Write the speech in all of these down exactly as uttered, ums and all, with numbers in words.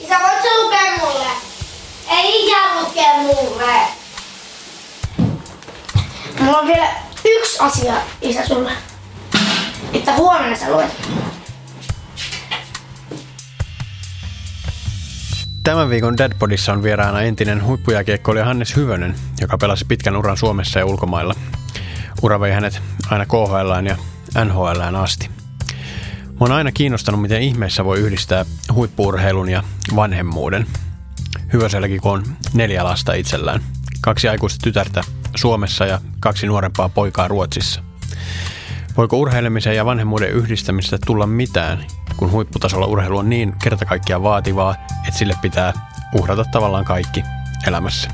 Isä, voitko sä lukea mulle? Ei isä lukee mulle. Mulla on vielä yksi asia, isä, sulle. Että huomenna sä luet. Tämän viikon Dadbodyssa on vieraana entinen huippujääkiekkoilija Hannes Hyvönen, joka pelasi pitkän uran Suomessa ja ulkomailla. Ura vei hänet aina K H L:ään ja N H L:ään asti. Mä oon aina kiinnostanut, miten ihmeessä voi yhdistää huippu-urheilun ja vanhemmuuden. Hyvöselläkin kun on neljä lasta itsellään. Kaksi aikuista tytärtä Suomessa ja kaksi nuorempaa poikaa Ruotsissa. Voiko urheilemisen ja vanhemmuuden yhdistämistä tulla mitään, kun huipputasolla urheilu on niin kertakaikkiaan vaativaa, että sille pitää uhrata tavallaan kaikki elämässä?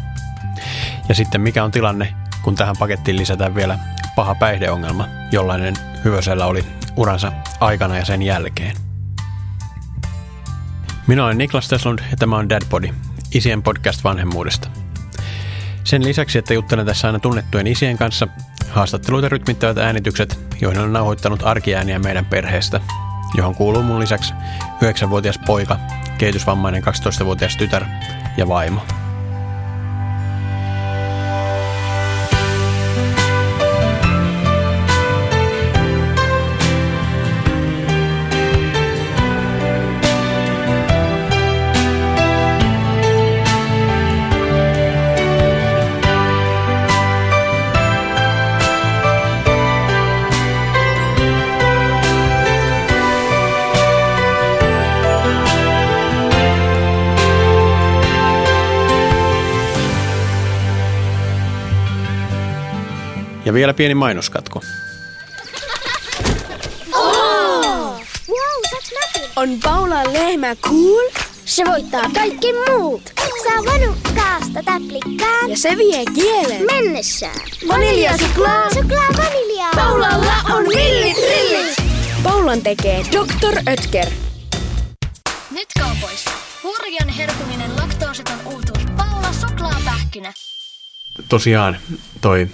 Ja sitten mikä on tilanne, kun tähän pakettiin lisätään vielä paha päihdeongelma, jollainen Hyvösellä oli uransa aikana ja sen jälkeen? Minä olen Niklas Thesslund ja tämä on Dadbody, isien podcast vanhemmuudesta. Sen lisäksi, että juttelen tässä aina tunnettujen isien kanssa, haastatteluita rytmittävät äänitykset, joihin on nauhoittanut arkiääniä meidän perheestä, johon kuuluu mun lisäksi yhdeksänvuotias poika, kehitysvammainen kaksitoistavuotias tytär ja vaimo. Ja vielä pieni mainoskatko. Oh! Wow, saaks mäkin? On Paulan lehmä cool? Se voittaa kaikki muut. Saa vanukkaasta täplikkaan. Ja se vie kielen mennessään. Vanilja suklaa. Suklaa vaniljaa. Paulalla on villit rillit. Paulan tekee doktor Oetker. Nyt kaupoissa. Hurjan herkullinen laktoositon uutuus. Paula suklaapähkinä. Tosiaan toi...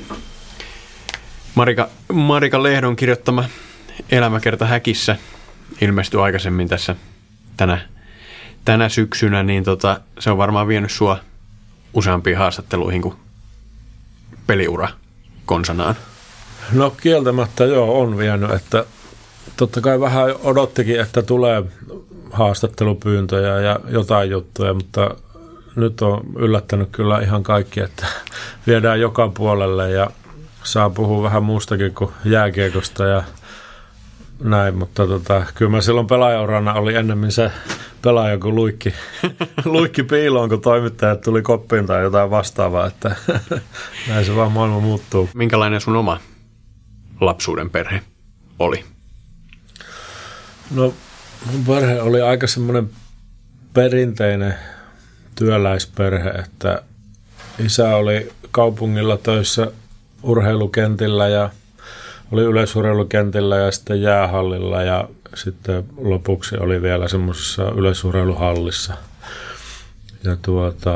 Marika, Marika Lehdon kirjoittama Elämäkerta Häkissä ilmestyi aikaisemmin tässä tänä, tänä syksynä, niin tota, se on varmaan vienyt sua useampiin haastatteluihin kuin peliura konsanaan. No kieltämättä joo, on vienyt. Että totta kai vähän odottikin, että tulee haastattelupyyntöjä ja jotain juttuja, mutta nyt on yllättänyt kyllä ihan kaikki, että viedään joka puolelle ja saa puhua vähän muustakin kuin jääkiekosta ja näin, mutta tota, kyllä mä silloin pelaajaurana oli ennemmin se pelaaja kuin luikki, luikki piiloon, kun toimittajat tuli koppiin tai jotain vastaavaa, että näin se vaan maailma muuttuu. Minkälainen sun oma lapsuuden perhe oli? No mun perhe oli aika semmoinen perinteinen työläisperhe, että isä oli kaupungilla töissä urheilukentillä ja oli yleisurheilukentillä ja sitten jäähallilla ja sitten lopuksi oli vielä semmoisessa yleisurheiluhallissa. Ja tuota,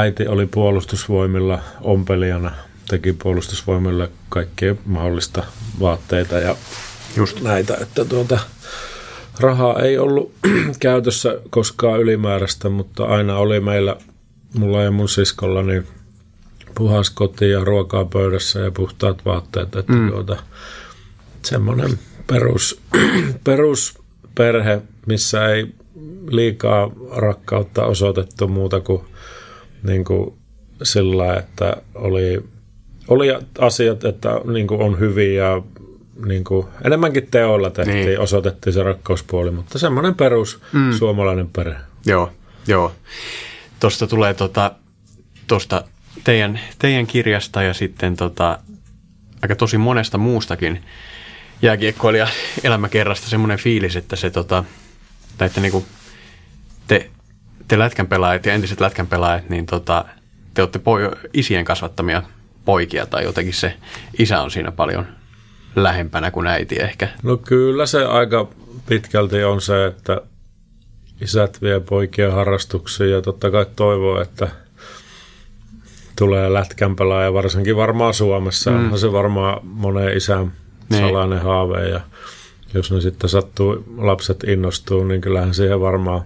äiti oli puolustusvoimilla ompelijana, teki puolustusvoimille kaikkea mahdollista vaatteita ja just näitä, että tuota, rahaa ei ollut käytössä koskaan ylimääräistä, mutta aina oli meillä, mulla ja mun siskolla, niin puhas kotiin ja ruokaa pöydässä ja puhtaat vaatteet, että mm. tuota, semmoinen perus, perusperhe, missä ei liikaa rakkautta osoitettu muuta kuin, niin kuin sillä lailla, että oli, oli asiat, että niin kuin on hyviä ja niin kuin enemmänkin teoilla tehtiin, niin osoitettiin se rakkauspuoli, mutta semmoinen perus mm. suomalainen perhe. Joo, joo. Tuosta tulee tuota, tuosta Teidän, teidän kirjasta ja sitten tota, aika tosi monesta muustakin jääkiekkoilija elämäkerrasta semmoinen fiilis, että se tota, tai että niinku te, te lätkänpelaajat ja entiset lätkänpelaajat, niin tota, te olette po- isien kasvattamia poikia tai jotenkin se isä on siinä paljon lähempänä kuin äiti ehkä. No kyllä se aika pitkälti on se, että isät vie poikia harrastuksiin ja totta kai toivoo, että tulee lätkänpelaaja, varsinkin varmaan Suomessa. Mm. Se varmaan moneen isän salainen haave ja jos ne sitten sattuu, lapset innostuu, niin kyllähän siihen varmaan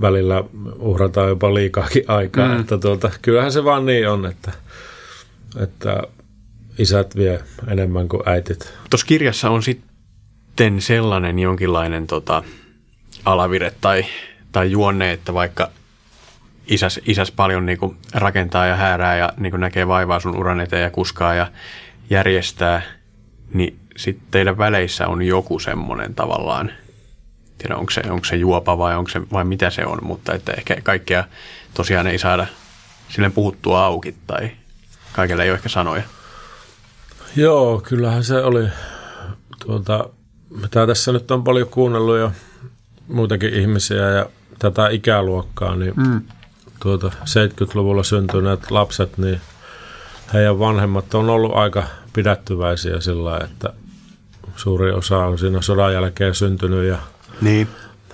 välillä uhrataan jopa liikaakin aikaa. Mm. Että tuota, kyllähän se vaan niin on, että, että isät vie enemmän kuin äitit. Tuossa kirjassa on sitten sellainen jonkinlainen tota, alavire tai, tai juonne, että vaikka isäs, isäs paljon niin kuin rakentaa ja häärää ja niin kuin näkee vaivaa sun uran eteen ja kuskaa ja järjestää, niin sitten teidän väleissä on joku semmoinen tavallaan, tiedä onko se, onko se juopa vai, onko se, vai mitä se on, mutta että ehkä kaikkea tosiaan ei saada silleen puhuttua auki tai kaikille ei ole ehkä sanoja. Joo, kyllähän se oli, tuota, mitä tässä nyt on paljon kuunnellut jo muitakin ihmisiä ja tätä ikäluokkaa, niin mm. tuota, seitsemänkymmentäluvulla syntyneet lapset, niin heidän vanhemmat on ollut aika pidättyväisiä sillä lailla, että suuri osa on siinä sodan jälkeen syntynyt ja niin.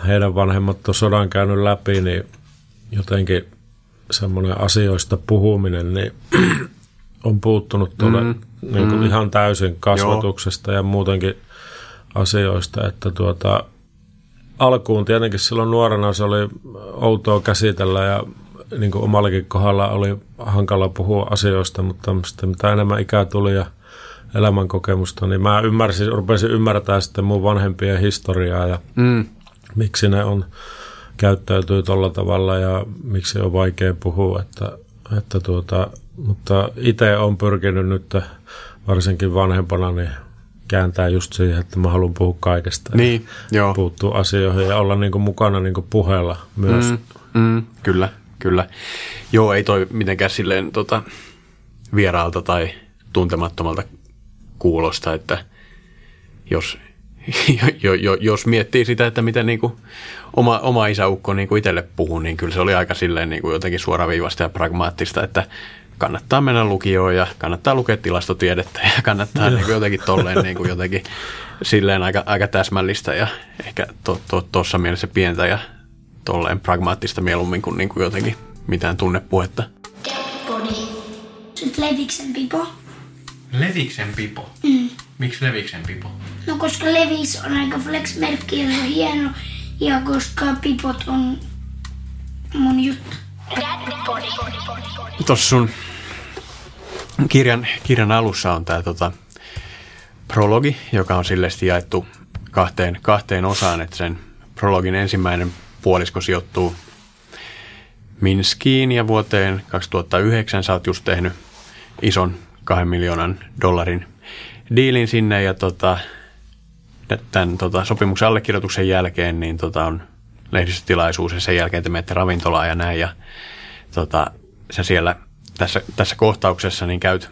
Heidän vanhemmat on sodan käynyt läpi, niin jotenkin semmoinen asioista puhuminen niin on puuttunut tuonne mm. niin kuin mm. ihan täysin kasvatuksesta Joo. ja muutenkin asioista, että tuota, alkuun tietenkin silloin nuorena se oli outoa käsitellä ja niin kuin omallakin kohdalla oli hankala puhua asioista, mutta sitten mitä enemmän ikää tuli ja elämänkokemusta, niin mä ymmärsin, rupesin ymmärtää sitten mun vanhempien historiaa ja mm. miksi ne on käyttäytyy tolla tavalla ja miksi on vaikea puhua, että, että tuota, mutta itse olen pyrkinyt nyt varsinkin vanhempana niin kääntää just siihen, että mä haluan puhua kaikesta niin, ja puuttua asioihin ja olla niin kuin mukana niin kuin puheella myös. Mm, mm, kyllä. Kyllä. Joo, ei toi mitenkään silleen tota, vieraalta tai tuntemattomalta kuulosta, että jos, jo, jo, jos miettii sitä, että mitä niinku oma, oma isäukko niinku itselle puhuu, niin kyllä se oli aika silleen niinku jotenkin suoraviivasta ja pragmaattista, että kannattaa mennä lukioon ja kannattaa lukea tilastotiedettä ja kannattaa niinku jotenkin tolleen niinku jotenkin silleen aika, aika täsmällistä ja ehkä tuossa to, to, mielessä pientä ja tolleen pragmaattista mieluummin kuin, niin kuin jotenkin mitään tunnepuhetta. Dadbody. Leviksen pipo. Leviksen pipo? Mm. Miksi Leviksen pipo? No koska Levis on aika flex-merkki ja se on hieno ja koska pipot on mun juttu. Dadbody. Tuossa sun kirjan, kirjan alussa on tää tota, prologi, joka on silleesti jaettu kahteen, kahteen osaan, että sen prologin ensimmäinen puolisko sijoittuu Minskiin ja vuoteen kaksituhattayhdeksän sä oot just tehnyt ison kahden miljoonan dollarin diilin sinne ja tota, tämän tota, sopimuksen allekirjoituksen jälkeen niin tota, on lehdistötilaisuus ja sen jälkeen te menette ravintolaan ja näin ja tota, sä siellä tässä, tässä kohtauksessa niin käyt,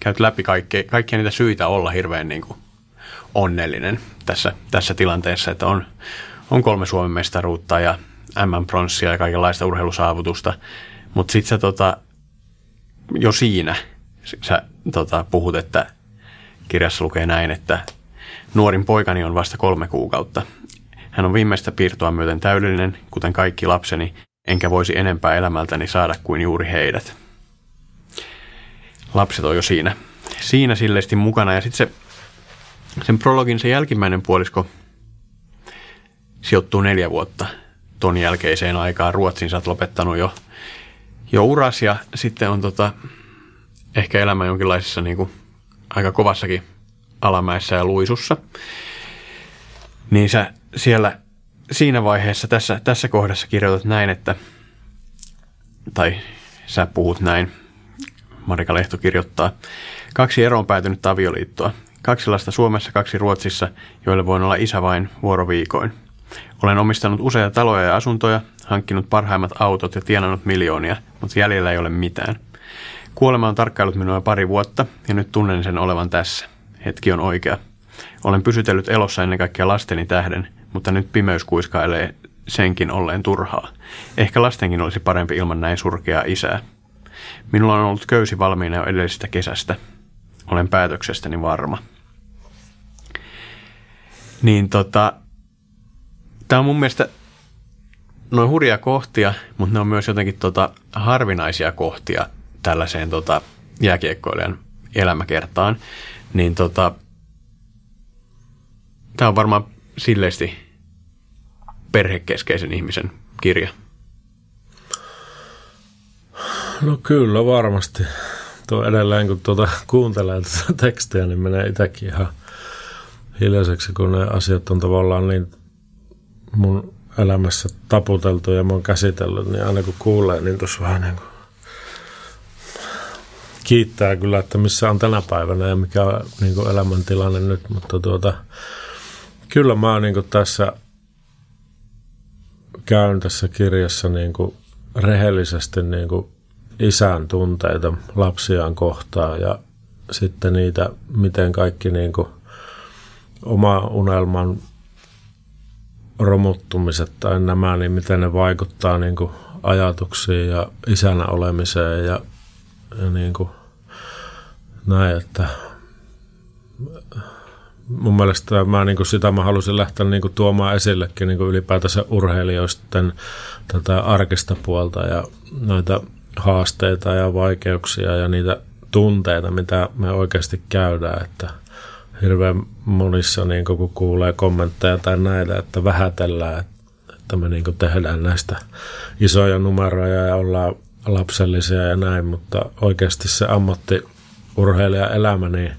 käyt läpi kaikkea, kaikkia niitä syitä olla hirveän niin kuin onnellinen tässä, tässä tilanteessa, että on On kolme Suomen mestaruutta ja M M-pronssia ja kaikenlaista urheilusaavutusta. Mutta sitten sä tota, jo siinä sä tota, puhut, että kirjassa lukee näin, että nuorin poikani on vasta kolme kuukautta. Hän on viimeistä piirtoa myöten täydellinen, kuten kaikki lapseni, enkä voisi enempää elämältäni saada kuin juuri heidät. Lapset on jo siinä. Siinä silleesti mukana ja sitten se, sen prologin se jälkimmäinen puolisko sijoittuu neljä vuotta ton jälkeiseen aikaan. Ruotsin sä oot lopettanut jo, jo uras ja sitten on tota, ehkä elämä jonkinlaisessa niin kuin, aika kovassakin alamäessä ja luisussa. Niin sä siellä siinä vaiheessa tässä, tässä kohdassa kirjoitat näin, että tai sä puhut näin, Marika Lehto kirjoittaa, kaksi eroon päätynyt avioliittoa. Kaksi lasta Suomessa, kaksi Ruotsissa, joille voin olla isä vain vuoroviikoin. Olen omistanut useita taloja ja asuntoja, hankkinut parhaimmat autot ja tienannut miljoonia, mutta jäljellä ei ole mitään. Kuolema on tarkkailut minua pari vuotta ja nyt tunnen sen olevan tässä. Hetki on oikea. Olen pysytellyt elossa ennen kaikkea lasteni tähden, mutta nyt pimeys kuiskailee senkin olleen turhaa. Ehkä lastenkin olisi parempi ilman näin surkeaa isää. Minulla on ollut köysi valmiina jo edellisestä kesästä. Olen päätöksestäni varma. Niin tota... Tämä on mun mielestä noin hurjia kohtia, mutta ne on myös jotenkin tota harvinaisia kohtia tällaiseen tota jääkiekkoilijan elämäkertaan. Niin tota, Tämä on varmaan silleesti perhekeskeisen ihmisen kirja. No kyllä varmasti. Tuo edelleen kun tuota kuuntelee tätä tekstiä, niin menee itsekin ihan hiljaiseksi, kun ne asiat on tavallaan niin mun elämässä taputeltu ja mä oon käsitellyt, niin aina kun kuulee, niin tuossa vähän niin kuin kiittää kyllä, että missä on tänä päivänä ja mikä on niin kuin elämäntilanne nyt, mutta tuota, kyllä mä niin kuin tässä käyn tässä kirjassa niin kuin rehellisesti niin kuin isän tunteita lapsiaan kohtaan ja sitten niitä, miten kaikki niin kuin oma unelman romuttumiset tai nämä, niin miten ne vaikuttaa niin kuin ajatuksiin ja isänä olemiseen ja, ja niin kuin näin, että mun mielestä mä, niin kuin sitä mä halusin lähteä niin kuin tuomaan esillekin niin kuin ylipäätänsä urheilijoisten tätä arkista puolta ja noita haasteita ja vaikeuksia ja niitä tunteita, mitä me oikeasti käydään, että hirveän monissa, niin kun kuulee kommentteja tai näitä, että vähätellään, että me niin tehdään näistä isoja numeroja ja ollaan lapsellisia ja näin, mutta oikeasti se ammattiurheilijaelämä, niin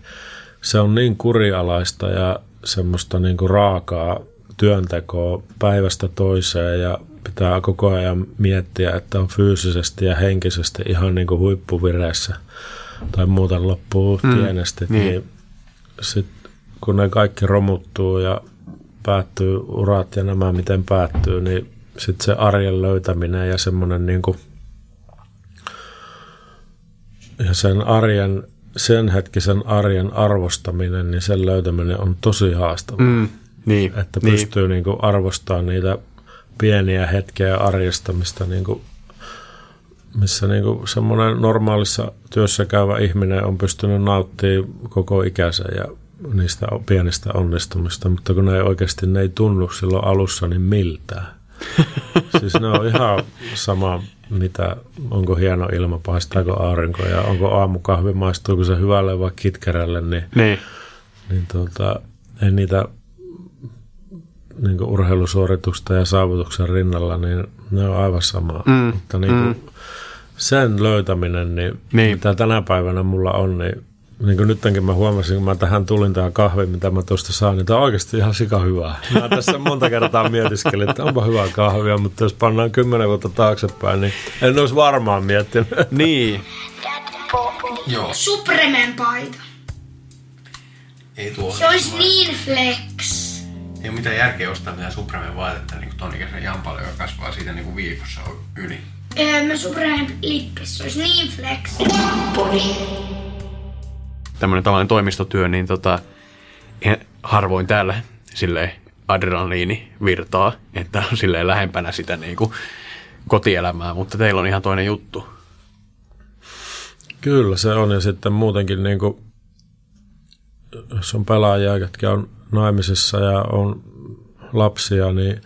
se on niin kurialaista ja semmoista niin raakaa työntekoa päivästä toiseen ja pitää koko ajan miettiä, että on fyysisesti ja henkisesti ihan niin huippuvireessä tai muuten loppuu mm, tienesti, niin, niin sitten kun ne kaikki romuttuu ja päättyy urat ja nämä miten päättyy, niin sitten se arjen löytäminen ja semmoinen niinku ja sen arjen, sen hetkisen arjen arvostaminen, niin sen löytäminen on tosi haastavaa. Mm, niin, että niin. pystyy niinku arvostamaan niitä pieniä hetkiä arjesta, mistä niinku, missä niinku semmoinen normaalissa työssä käyvä ihminen on pystynyt nauttimaan koko ikänsä ja niistä pienistä onnistumista, mutta kun ne ei oikeasti ne ei tunnu silloin alussa niin miltään. Siis ne on ihan sama, mitä, onko hieno ilma, paistaako aurinko ja onko aamukahvi, maistuuko se hyvälle vai kitkerälle, niin, niin. niin tuota, ei niitä niin kuin urheilusuoritusta ja saavutuksen rinnalla, niin ne on aivan samaa. Mm, Mutta niin kuin mm. sen löytäminen, niin, niin mitä tänä päivänä mulla on, niin, niin kuin nytkin mä huomasin, kun mä tähän tulin tähän kahviin, mitä mä tuosta saan, niin tämä on oikeasti ihan sika hyvää. Mä tässä monta kertaa mietiskelin, että onpa hyvää kahvia, mutta jos pannaan kymmenen vuotta taaksepäin, niin en olisi varmaan miettinyt. Niin. Supremen paita. Se olisi niin flex. Ei ole mitään järkeä ostaa mitään Supremen vaatetta niin ton ikäisen jampalle, joka kasvaa siitä niin kuin viikossa yli. Öö, mä Supremen lippis, se olisi niin flexi. Tämmönen tavallinen toimistotyö, niin tota, harvoin täällä silleen adrenaliini virtaa, että on silleen lähempänä sitä niin kuin kotielämää, mutta teillä on ihan toinen juttu. Kyllä se on, ja sitten muutenkin niin kuin, jos on pelaajia, ketkä on naimisissa ja on lapsia, niin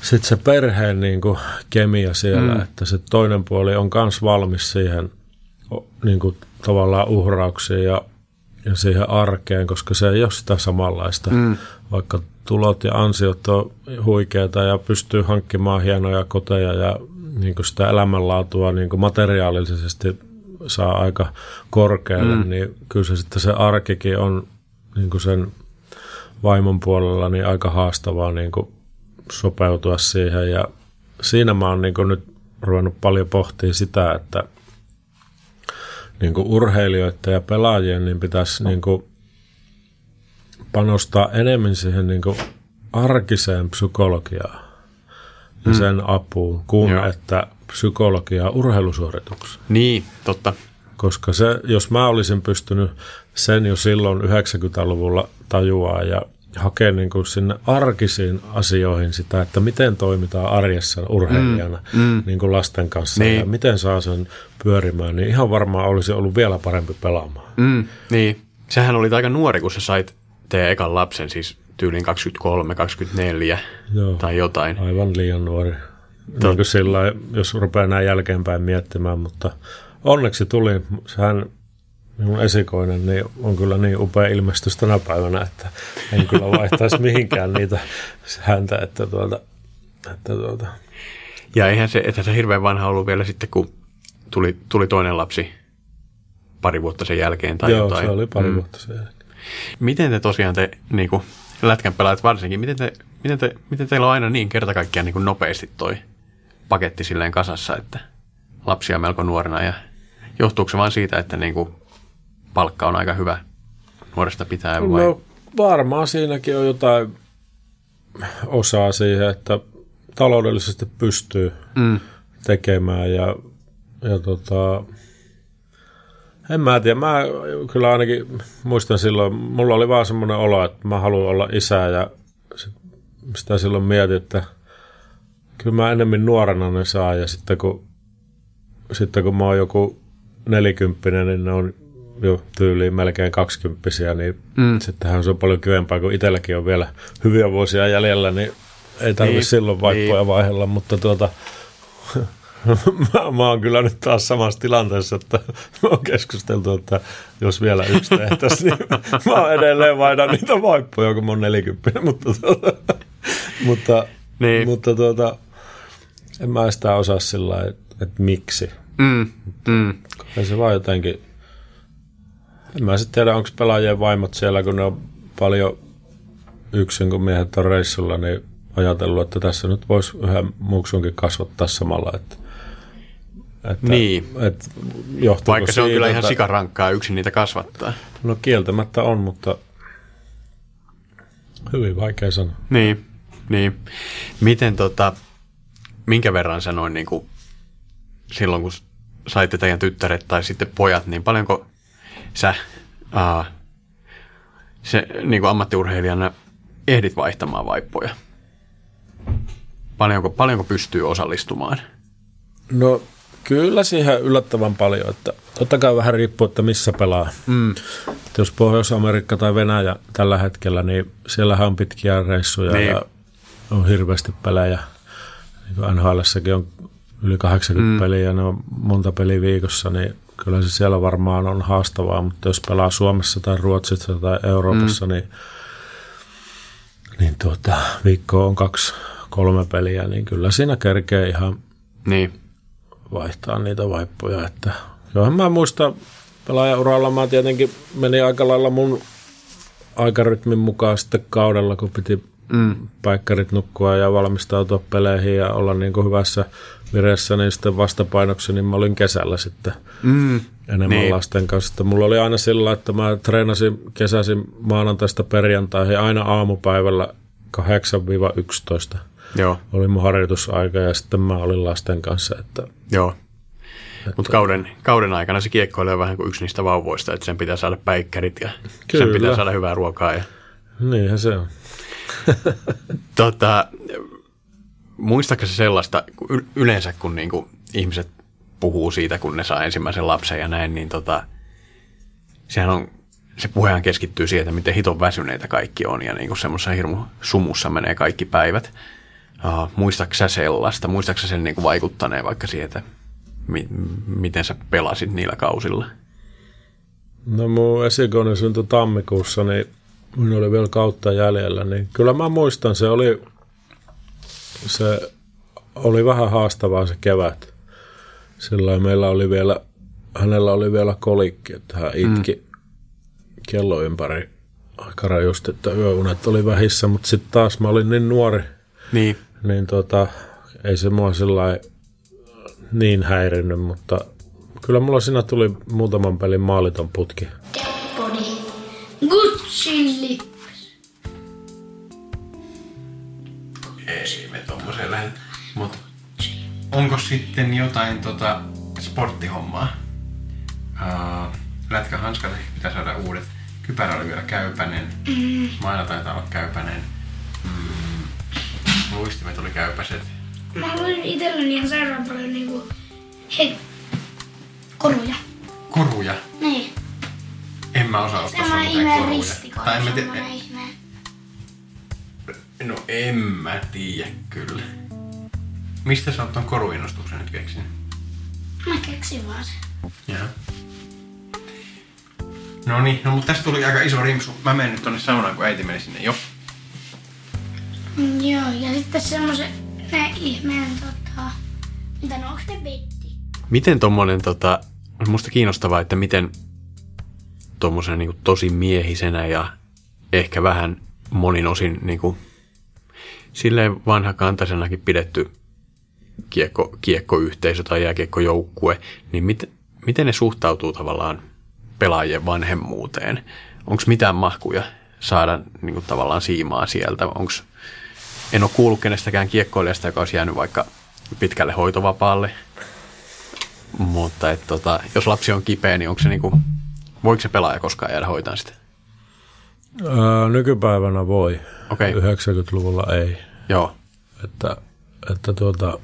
sitten se perheen niin kuin kemia siellä, mm. että se toinen puoli on myös valmis siihen niin kuin tavallaan uhrauksiin ja, ja siihen arkeen, koska se ei ole sitä samanlaista. Mm. Vaikka tulot ja ansiot on huikeita ja pystyy hankkimaan hienoja koteja ja niin kuin sitä elämänlaatua niin kuin materiaalisesti saa aika korkealle, mm. niin kyllä se sitten se arkikin on niin kuin sen vaimon puolella niin aika haastavaa niin kuin sopeutua siihen ja siinä mä oon niin kuin nyt ruvennut paljon pohtimaan sitä, että niin kuin urheilijoiden ja pelaajien niin pitäisi niin kuin panostaa enemmän siihen niin kuin arkiseen psykologiaan ja mm. sen apuun kuin Joo. että psykologiaa urheilusuoritukseen. Niin, totta. Koska se, jos mä olisin pystynyt sen jo silloin yhdeksänkymmentäluvulla tajuaa ja hakee niin kuin sinne arkisiin asioihin sitä, että miten toimitaan arjessa urheilijana mm, mm. niin kuin lasten kanssa niin. ja miten saa sen pyörimään, niin ihan varmaan olisi ollut vielä parempi pelaamaan. Mm, niin, sähän olit aika nuori, kun sä sait teidän ekan lapsen, siis tyylin kaksikymmentäkolme kaksikymmentäneljä Joo, tai jotain. Aivan liian nuori, niin kuin sillä, jos rupeaa näin jälkeenpäin miettimään, mutta onneksi tuli, sehän minun esikoinen niin on kyllä niin upea ilmestys tänä päivänä, että en kyllä vaihtaisi mihinkään niitä häntä, että tuolta... Että tuolta. Ja eihän se, että se hirveän vanha ollut vielä sitten, kun tuli, tuli toinen lapsi pari vuotta sen jälkeen tai Joo, jotain. Joo, se oli pari mm. vuotta sen jälkeen. Miten te tosiaan, te niin kuin, lätkän pelaajat varsinkin, miten, te, miten, te, miten teillä on aina niin kerta kaikkiaan niin kuin nopeasti toi paketti silleen kasassa, että lapsia melko nuorena ja johtuuko se vaan siitä, että niin kuin palkka on aika hyvä nuoresta pitää? Vai? No varmaan siinäkin on jotain osaa siihen, että taloudellisesti pystyy mm. tekemään ja, ja tota, en mä tiedä. Mä kyllä ainakin muistan silloin, mulla oli vaan semmoinen olo, että mä haluan olla isä ja sitä silloin mietin, että kyllä mä enemmän nuorena ne saa ja sitten kun, sitten kun mä oon joku nelikymppinen, niin ne on jo tyyliin melkein kaksikymppisiä, niin mm. sittenhän se on paljon kivempaa, kun itselläkin on vielä hyviä vuosia jäljellä, niin ei tarvitse niin, silloin vaippoja niin. vaihella, mutta tuota, mä, mä oon kyllä nyt taas samassa tilanteessa, että mä oon keskusteltu, että jos vielä yksi tehtäisiin, niin mä oon edelleen vaihdan niitä vaippoja, kun mä oon nelikymppinen, mutta tuota, mutta, niin. mutta tuota, en mä sitä osaa sillä lailla, että, että miksi. Mm, mm. Ja se vaan jotenkin, en mä sitten tiedä, onko pelaajien vaimot siellä, kun ne on paljon yksin, kun miehet on reissulla, niin ajatellut, että tässä nyt voisi yhden muksunkin kasvattaa samalla. Että, että, niin, että vaikka se on siitä, kyllä ihan sikarankkaa yksin niitä kasvattaa. No kieltämättä on, mutta hyvin vaikea sanoa. Niin, niin. Miten tota, minkä verran sanoin niin kuin silloin, kun saitte teidän tyttäret tai sitten pojat, niin paljonko sä aa, se, niin kuin ammattiurheilijana ehdit vaihtamaan vaippoja? Paljonko, paljonko pystyy osallistumaan? No kyllä siihen yllättävän paljon. Että totta kai vähän riippuu, että missä pelaa. Mm. Että jos Pohjois-Amerikka tai Venäjä tällä hetkellä, niin siellähän on pitkiä reissuja niin. ja on hirveästi pelejä. Niin N H L:ssäkin on yli kahdeksankymmentä mm. peliä ja ne on monta peliä viikossa, niin kyllä se siellä varmaan on haastavaa. Mutta jos pelaa Suomessa tai Ruotsissa tai Euroopassa, mm. niin, niin tuota, viikko on kaksi. kolme peliä, niin kyllä siinä kerkee ihan niin. vaihtaa niitä vaippoja. Että, johan mä muistan, pelaajauralla mä tietenkin menin aika lailla mun aikarytmin mukaan sitten kaudella, kun piti mm. päikkärit nukkua ja valmistautua peleihin ja olla niin kuin hyvässä vireessä, niin sitten vastapainoksi, niin mä olin kesällä sitten mm. enemmän niin. lasten kanssa. Että mulla oli aina sillä, että mä treenasin kesäisin maanantaista perjantaihin aina aamupäivällä kahdeksasta yhteentoista. Joo. Oli mun harjoitusaika ja sitten mä olin lasten kanssa. Että, Joo, mutta kauden, kauden aikana se kiekkoilee vähän kuin yksi niistä vauvoista, että sen pitää saada päikkärit ja kyllä. sen pitää saada hyvää ruokaa. Ja... Niinhän se on. tota, muistatko se sellaista, kun yleensä kun niinku ihmiset puhuu siitä, kun ne saa ensimmäisen lapsen ja näin, niin tota, sehän on... Se puhehan keskittyy siihen, että miten hiton väsyneitä kaikki on ja niin semmoisessa hirmu sumussa menee kaikki päivät. Uh, muistatko sä sellaista? Muistatko sä sen niin kuin vaikuttaneen vaikka siihen, että mi- miten sä pelasit niillä kausilla? No mun esikoinen syntyi tammikuussa, niin minun oli vielä kautta jäljellä. Niin kyllä mä muistan, se oli, se oli vähän haastavaa se kevät. Silloin meillä oli vielä, hänellä oli vielä kolikki, että hän itki. Mm. kello ympäri aika rajusti, että yöunet oli vähissä, mutta sitten taas mä olin niin nuori, niin, niin tota, ei se mua sillai niin häirinnyt, mutta kyllä mulla siinä tuli muutaman pelin maaliton putki. Dadbody. Good chili. Ei me tommoseen lähdet, mut onko sitten jotain tota sporttihommaa? Uh, Lätkähanskat pitää saada uudet. Kypärä oli vielä käypäinen, mm. mailla taitaa olla käypäinen, mm. luistimet oli käypäiset. Mä haluaisin itselleni ihan sairaan paljon niinku, hei, koruja. Koruja? Niin. En mä osaa ostaa sun mitään koruja. Tai en mä te... No en mä tiedä kyllä. Mistä sä oot ton koruinnostuksen nyt keksinyt? Mä keksin vaan sen. Jaha. No niin, no mutta tästä tuli aika iso rimsu. Mä menen nyt tonne saunaan, kun äiti meni sinne jo. Mm, joo, ja sitten semmoisen näin ihmeen, tota, mitä no onks ne betti? Miten tommonen, tota, musta kiinnostavaa, että miten tommosena niinku tosi miehisenä ja ehkä vähän monin osin niinku silleen vanhakantaisenakin pidetty kiekko, kiekkoyhteisö tai jääkiekkojoukkue, niin mit, miten ne suhtautuu tavallaan pelaajien vanhemmuuteen? Onko mitään mahkuja saada niin kuin, tavallaan siimaa sieltä? Onks, en ole kuullut kenestäkään kiekkoilijasta, joka olisi jäänyt vaikka pitkälle hoitovapaalle, mutta et, tota, jos lapsi on kipeä, niin, onko se, niin kuin, voiko se pelaaja koskaan jäädä hoitaan sitä? Öö, nykypäivänä voi. Okay. yhdeksänkymmentäluvulla ei. Joo. Että, että tuota,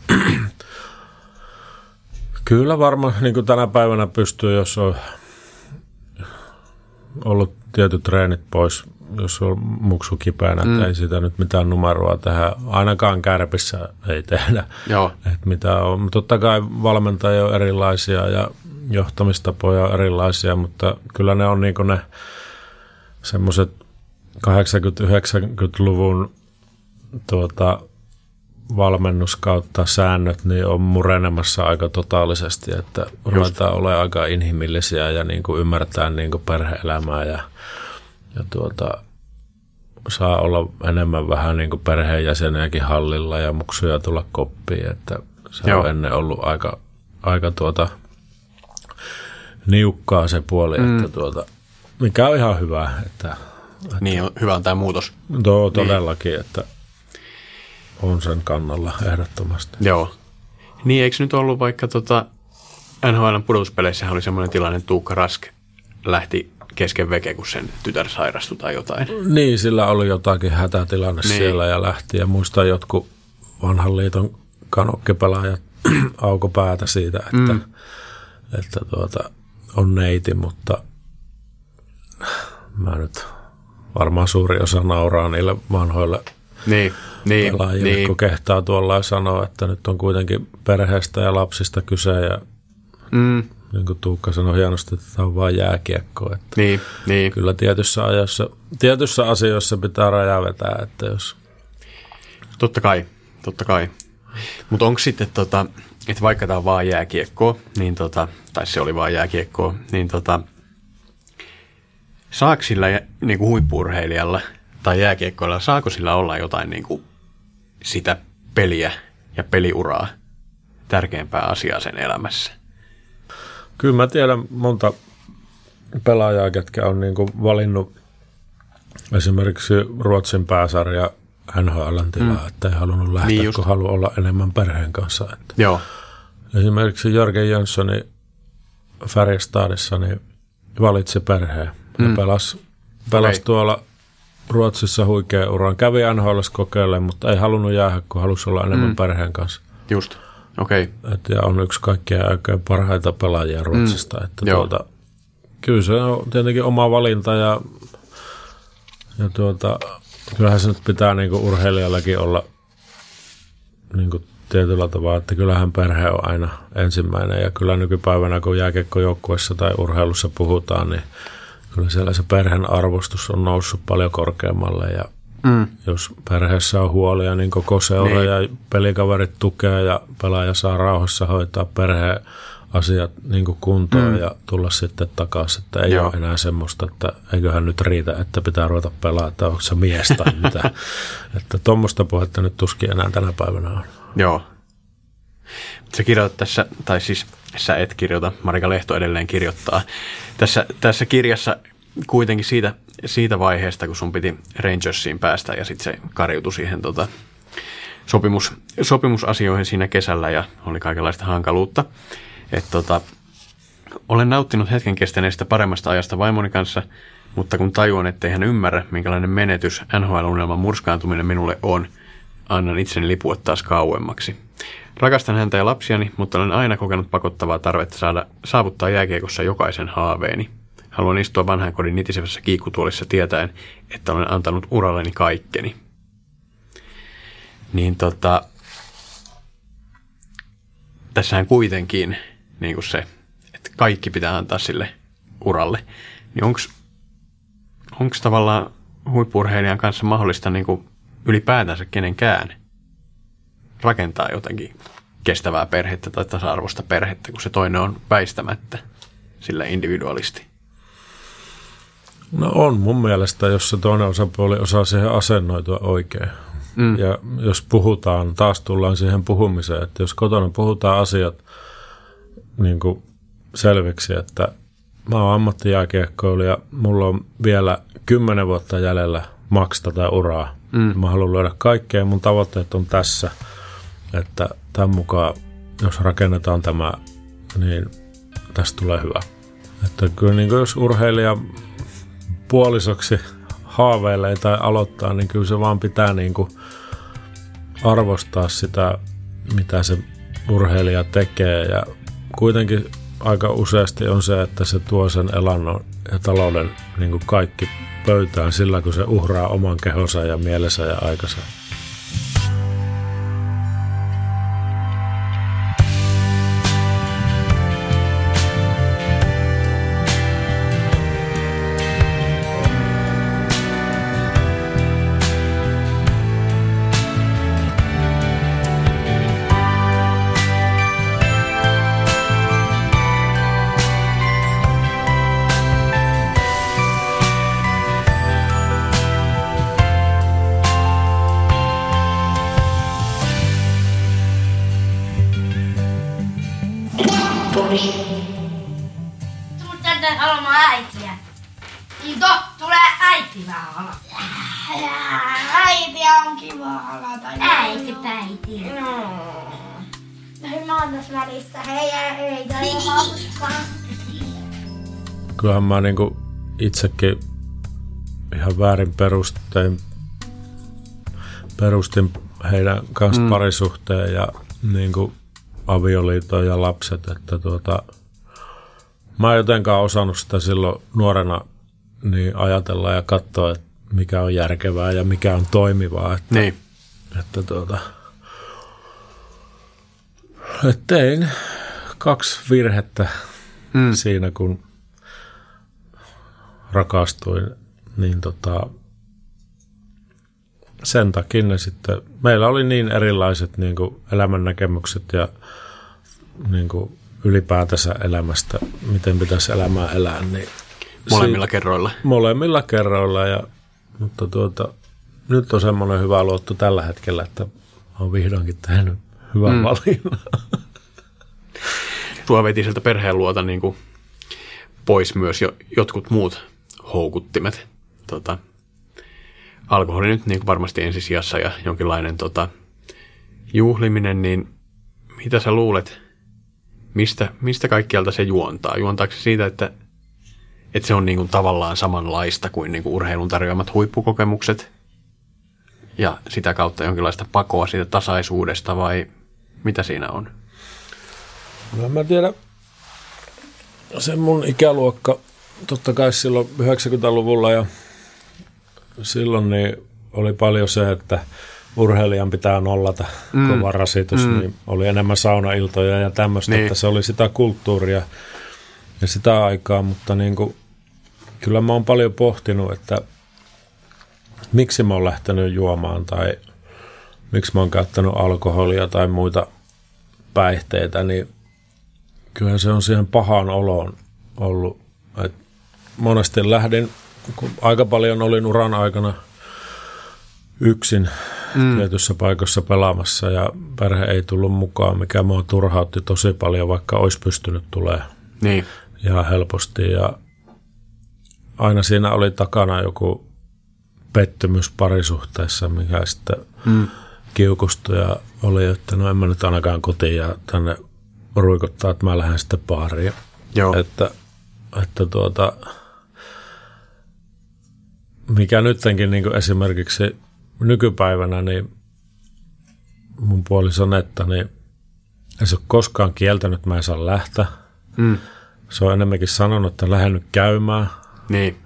kyllä varmaan niin kuin tänä päivänä pystyy, jos on ollut tietyt treenit pois, jos on muksu kipäänä, mm. että ei sitä nyt mitään numeroa tehdä. Ainakaan Kärpissä ei tehdä. Joo. Että mitä on. Totta kai valmentajia on erilaisia ja johtamistapoja on erilaisia, mutta kyllä ne on niin kuin ne semmoiset kahdeksankymmentä-yhdeksänkymmentäluvun tuota, valmennus kautta säännöt niin on murenemassa aika totaalisesti, että just ruvetaan olemaan aika inhimillisiä ja niin kuin ymmärtää niin kuin perhe-elämää ja, ja tuota, saa olla enemmän vähän niin kuin perheenjäseniäkin hallilla ja muksuja tulla koppiin, että se Joo. on ennen ollut aika, aika tuota, niukkaa se puoli, mm. että tuota, mikä on ihan hyvä. Että, että niin, hyvä on tämä muutos. Joo, todellakin, niin. Että on sen kannalla ehdottomasti. Joo. Niin, eikö nyt ollut vaikka tota, N H L:n pudotuspeleissähän oli semmoinen tilanne, että Tuukka Rask lähti kesken veke, kun sen tytär sairastui tai jotain. Niin, sillä oli jotakin hätätilanne niin. siellä ja lähti. Ja muistan jotkut vanhan liiton kanokkipelaajat auko päätä siitä, että, mm. että tuota, on neiti, mutta mä nyt varmaan suuri osa nauraa niille vanhoille niin, pelaajille, niin. kun kehtaa tuolla sanoa, että nyt on kuitenkin perheestä ja lapsista kyse ja mm. niin kuin Tuukka sanoi hienosti, että tämä on vain jääkiekko. Että niin, niin. Kyllä tietyissä, ajoissa, tietyissä asioissa pitää rajaa vetää, että jos... Totta kai, totta kai. Mutta onko sitten, tota, että vaikka tämä on vain jääkiekkoa, niin tota, tai se oli vain jääkiekkoa, niin tota... Saako sillä niin kuin huippu-urheilijalla tai jääkiekkoilla, saako sillä olla jotain niin kuin sitä peliä ja peliuraa tärkeämpää asiaa sen elämässä? Kyllä mä tiedän monta pelaajaa, ketkä on niin kuin valinnut esimerkiksi Ruotsin pääsarja N H L:n tilaa, mm. että ei halunnut lähteä, niin kun haluaa olla enemmän perheen kanssa. Että Joo. Esimerkiksi Jorgen Janssonin Färjestadissa niin valitsi perheen. Ja mm. pelasi, pelasi tuolla Ruotsissa huikean uran. Kävi N H L:ssä kokeilleen, mutta ei halunnut jäädä, kun halusi olla enemmän mm. perheen kanssa. Just, okei. Okay. Ja on yksi kaikkien oikein parhaita pelaajia Ruotsista. Mm. Että tuota, kyllä se on tietenkin oma valinta ja, ja tuota, kyllähän se nyt pitää niinku urheilijallakin olla niinku tietyllä tavalla, että kyllähän perhe on aina ensimmäinen. Ja kyllä nykypäivänä, kun jääkiekkojoukkuessa tai urheilussa puhutaan, niin kyllä siellä se perheen arvostus on noussut paljon korkeammalle ja mm. jos perheessä on huolia, niin koko seura niin. ja pelikaverit tukee ja pelaaja saa rauhassa hoitaa perheen asiat niin kuin kuntoon mm. ja tulla sitten takaisin. Että ei Joo. ole enää semmoista, että eiköhän nyt riitä, että pitää ruveta pelaa, että onko se mies tai mitä. Että tuommoista puhetta nyt tuskin enää tänä päivänä on. Joo. Sä kirjoitat tässä, tai siis sä et kirjoita, Marika Lehto edelleen kirjoittaa. Tässä, tässä kirjassa kuitenkin siitä, siitä vaiheesta, kun sun piti Rangersiin päästä ja sitten se kariutui siihen tota, sopimus, sopimusasioihin siinä kesällä ja oli kaikenlaista hankaluutta. Et, tota, olen nauttinut hetken kestäneestä paremmasta ajasta vaimoni kanssa, mutta kun tajuan, ettei hän ymmärrä, minkälainen menetys N H L-unelman murskaantuminen minulle on, annan itseni lipua taas kauemmaksi. Rakastan häntä ja lapsiani, mutta olen aina kokenut pakottavaa tarvetta saada saavuttaa jääkiekossa jokaisen haaveeni. Haluan istua vanhainkodin nitisevässä kiikkutuolissa tietäen, että olen antanut uralleni kaikkeni. Niin tota, tässähän kuitenkin niin kuin se, että kaikki pitää antaa sille uralle. Niin onks, onko tavallaan huippu-urheilijan kanssa mahdollista niin kuin ylipäätänsä kenenkään rakentaa jotakin kestävää perhettä tai tasa-arvoista perhettä, kun se toinen on väistämättä sillä individualisti? No on mun mielestä, jos se toinen osapuoli osaa siihen asennoitua oikein. Mm. Ja jos puhutaan, taas tullaan siihen puhumiseen, että jos kotona puhutaan asiat niin kuin selviksi, että mä oon ammattijääkiekkoilija ja mulla on vielä kymmenen vuotta jäljellä maks tätä uraa. Mm. Mä haluan löydä kaikkea, mun tavoitteet on tässä, että tämän mukaan, jos rakennetaan tämä, niin tästä tulee hyvä. Että kyllä niin kuin jos urheilija puolisoksi haaveilee tai aloittaa, niin kyllä se vaan pitää niin kuin arvostaa sitä, mitä se urheilija tekee. Ja kuitenkin aika useasti on se, että se tuo sen elannon ja talouden niin kuin kaikki pöytään sillä, kun se uhraa oman kehonsa ja mielensä ja aikansa. Kyllähän mä niin kuin itsekin ihan väärin perustein perustin heidän kanssa mm. parisuhteen ja niin kuin avioliiton ja lapset, että tuota, mä en jotenkaan osannut sitä silloin nuorena niin ajatella ja katsoa, että mikä on järkevää ja mikä on toimivaa, että, niin. että tuota, tein kaksi virhettä mm. siinä, kun rakastuin, niin tota, sen takia ne sitten, meillä oli niin erilaiset niin kuin elämännäkemykset ja niin kuin ylipäätänsä elämästä, miten pitäisi elämää elää. Niin molemmilla siitä, kerroilla. Molemmilla kerroilla, ja, mutta tuota, nyt on semmoinen hyvä luotto tällä hetkellä, että olen vihdoinkin tehnyt hyvän mm. valinnan. Sua veti sieltä perheen luota niin kuin pois myös jo, jotkut muut houkuttimet. Tota, alkoholi nyt niin varmasti ensisijassa ja jonkinlainen tota, juhliminen, niin mitä sä luulet, mistä, mistä kaikkialta se juontaa? Juontaako se siitä, että, että se on niin kuin tavallaan samanlaista kuin, niin kuin urheilun tarjoamat huippukokemukset ja sitä kautta jonkinlaista pakoa siitä tasaisuudesta, vai mitä siinä on? No, mä tiedän. Se mun ikäluokka, totta kai silloin yhdeksänkymmentäluvulla ja silloin niin oli paljon se, että urheilijan pitää nollata mm. kova rasitus, mm. niin oli enemmän saunailtoja ja tämmöistä, niin. että se oli sitä kulttuuria ja sitä aikaa, mutta niin kuin, kyllä mä oon paljon pohtinut, että miksi mä oon lähtenyt juomaan tai miksi mä oon käyttänyt alkoholia tai muita päihteitä, niin kyllä se on siihen pahaan oloon ollut. Et monesti lähdin, kun aika paljon olin uran aikana yksin mm. tietyssä paikassa pelaamassa ja perhe ei tullut mukaan, mikä mua turhautti tosi paljon, vaikka olisi pystynyt tulemaan niin. ihan helposti. Ja aina siinä oli takana joku pettymys parisuhteessa, mikä sitten mm. kiukustui ja oli, että no en mä nyt ainakaan kotiin ja tänne ruikottaa, että mä lähden sitten baariin. Että, että tuota, mikä nyttenkin niin kuin esimerkiksi nykypäivänä, niin mun puolison Netta, niin ei se ole koskaan kieltänyt, että mä en saa lähteä. Mm. Se on enemmänkin sanonut, että lähden nyt käymään. Niin.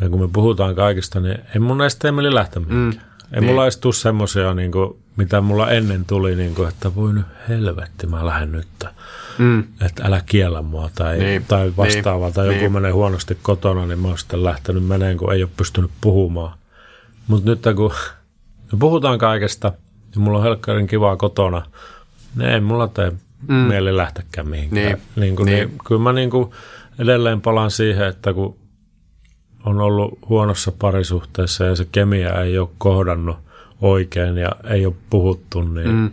Ja kun me puhutaan kaikista, niin ei mun edes teemeli lähteä mihinkään. Mm. Ei niin. mulla edes tule semmoisia niin kuin mitä mulla ennen tuli, niin kuin, että voi nyt helvetti, mä lähden nyt, mm. että älä kiellä mua tai, niin, tai vastaavaa, niin, tai joku niin. menee huonosti kotona, niin mä oon sitten lähtenyt meneen, kun ei ole pystynyt puhumaan. Mutta nyt kun puhutaan kaikesta, ja mulla on helkkarin kivaa kotona, niin ei mulla tee mm. mieli lähtekään mihinkään. Niin. Niin kuin, niin. Niin, kyllä mä niin kuin edelleen palaan siihen, että kun on ollut huonossa parisuhteessa ja se kemia ei ole kohdannut oikein ja ei ole puhuttu, niin mm.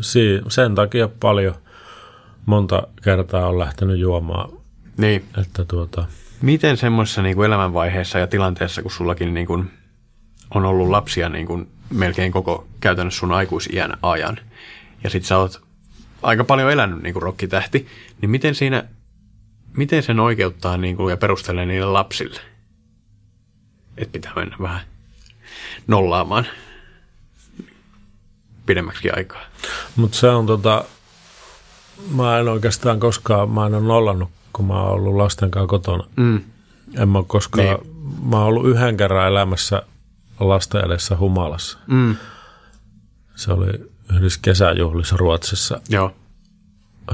si- sen takia paljon monta kertaa on lähtenyt juomaan. Niin. Että tuota. Miten semmoisessa niin kuin elämänvaiheessa ja tilanteessa, kun sullakin niin kuin on ollut lapsia niin kuin melkein koko käytännössä sun aikuisiän ajan, ja sit sä oot aika paljon elänyt niin kuin rokkitähti, niin miten siinä... Miten sen oikeuttaa niin kuin, ja perustelee niille lapsille? Että pitää mennä vähän nollaamaan pidemmäksi aikaa. Mutta se on tota, mä en oikeastaan koskaan, mä en ole nollannut, kun mä oon ollut lasten kanssa kotona. Mm. En mä koskaan, niin. mä oon ollut yhden kerran elämässä lasten edessä humalassa. Mm. Se oli yhdessä kesäjuhlissa Ruotsissa. Joo.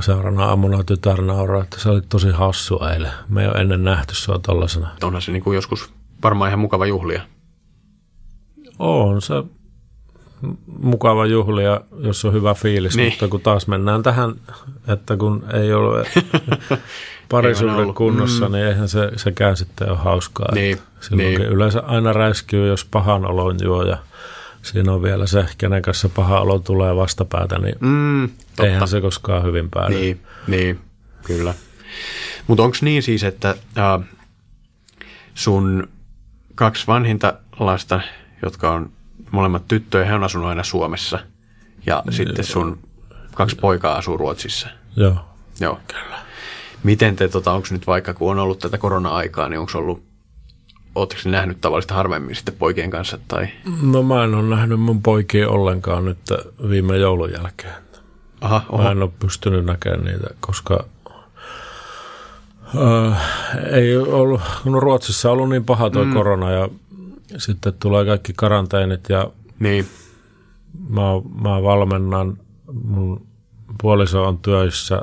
Seuraavana aamuna tytär nauraa, että sä olit tosi hassu eilen. Me ei ole ennen nähty sua tollasena. Onhan se niin kuin joskus varmaan ihan mukava juhlia. On se mukava juhlia, jos on hyvä fiilis, niin. Mutta kun taas mennään tähän, että kun ei ole parisuuden kunnossa, mm. niin eihän se, sekään sitten ole hauskaa. Niin. Silloinkin niin. Yleensä aina räiskyy, jos pahan olon juo ja siinä on vielä se, kenen kanssa paha olo tulee vastapäätä, niin mm, eihän se koskaan hyvin päädy. Niin, niin kyllä. Mutta onko niin siis, että äh, sun kaksi vanhinta lasta, jotka on molemmat tyttöjä, he on asunut aina Suomessa ja niin, sitten sun kaksi poikaa asuu Ruotsissa? Joo. Joo, kyllä. Miten te, tota, onko nyt vaikka, kun on ollut tätä korona-aikaa, niin onko ollut... Oletteko nähnyt tavallista harvemmin sitten poikien kanssa? Tai? No mä en ole nähnyt mun poikia ollenkaan nyt viime joulun jälkeen. Aha, oho. Mä en ole pystynyt näkemään niitä, koska äh, ei ollut, no Ruotsissa on ollut niin paha toi mm. korona ja sitten tulee kaikki karanteenit ja niin. mä, mä valmennan, mun puoliso on työissä.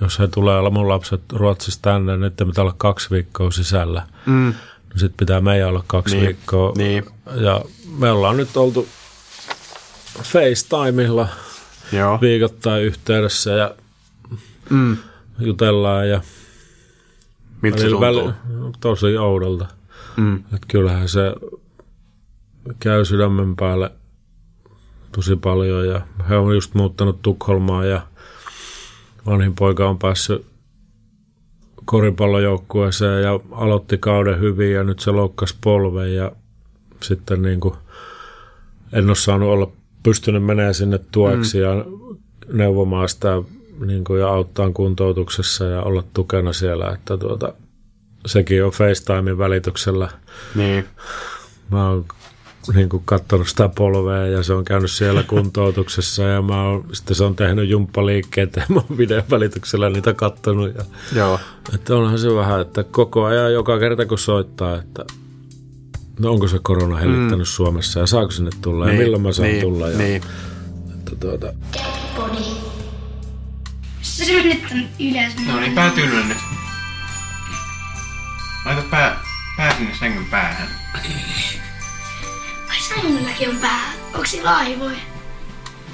Jos he tulee mun lapset Ruotsista tänne, niin pitää olla kaksi viikkoa sisällä. Mm. Sitten pitää meidän olla kaksi niin, viikkoa. Niin. Ja me ollaan nyt oltu FaceTimella Joo. viikoittain yhteydessä ja mm. jutellaan. Ja miltä se tuntuu? Tosi oudolta. Mm. Kyllähän se käy sydämen päälle tosi paljon. Ja he on just muuttanut Tukholmaan ja vanhin poika on päässyt koripallojoukkueeseen ja aloitti kauden hyvin ja nyt se loukkasi polven ja sitten niin kuin en ole saanut olla pystynyt menemään sinne tueksi mm. ja neuvomaan sitä niin kuin ja auttaa kuntoutuksessa ja olla tukena siellä, että tuota, sekin on FaceTimein välityksellä. Niin. Mä oon niin kuin katsonut sitä polvea ja se on käynyt siellä kuntoutuksessa ja mä oon, sitten se on tehnyt jumppaliikkeitä ja mä oon videon välityksellä niitä katsonut. Ja, Joo. Että onhan se vähän, että koko ajan joka kerta kun soittaa, että no onko se korona hellittänyt mm. Suomessa ja saako sinne tulla niin, ja milloin mä saan niin, tulla. Ja, niin. Että tuota. No niin, pää tyllylle nyt. Laita pää, pää sinne sängyn päähän. Sängylläkin on pää. Onko sillä aivoja?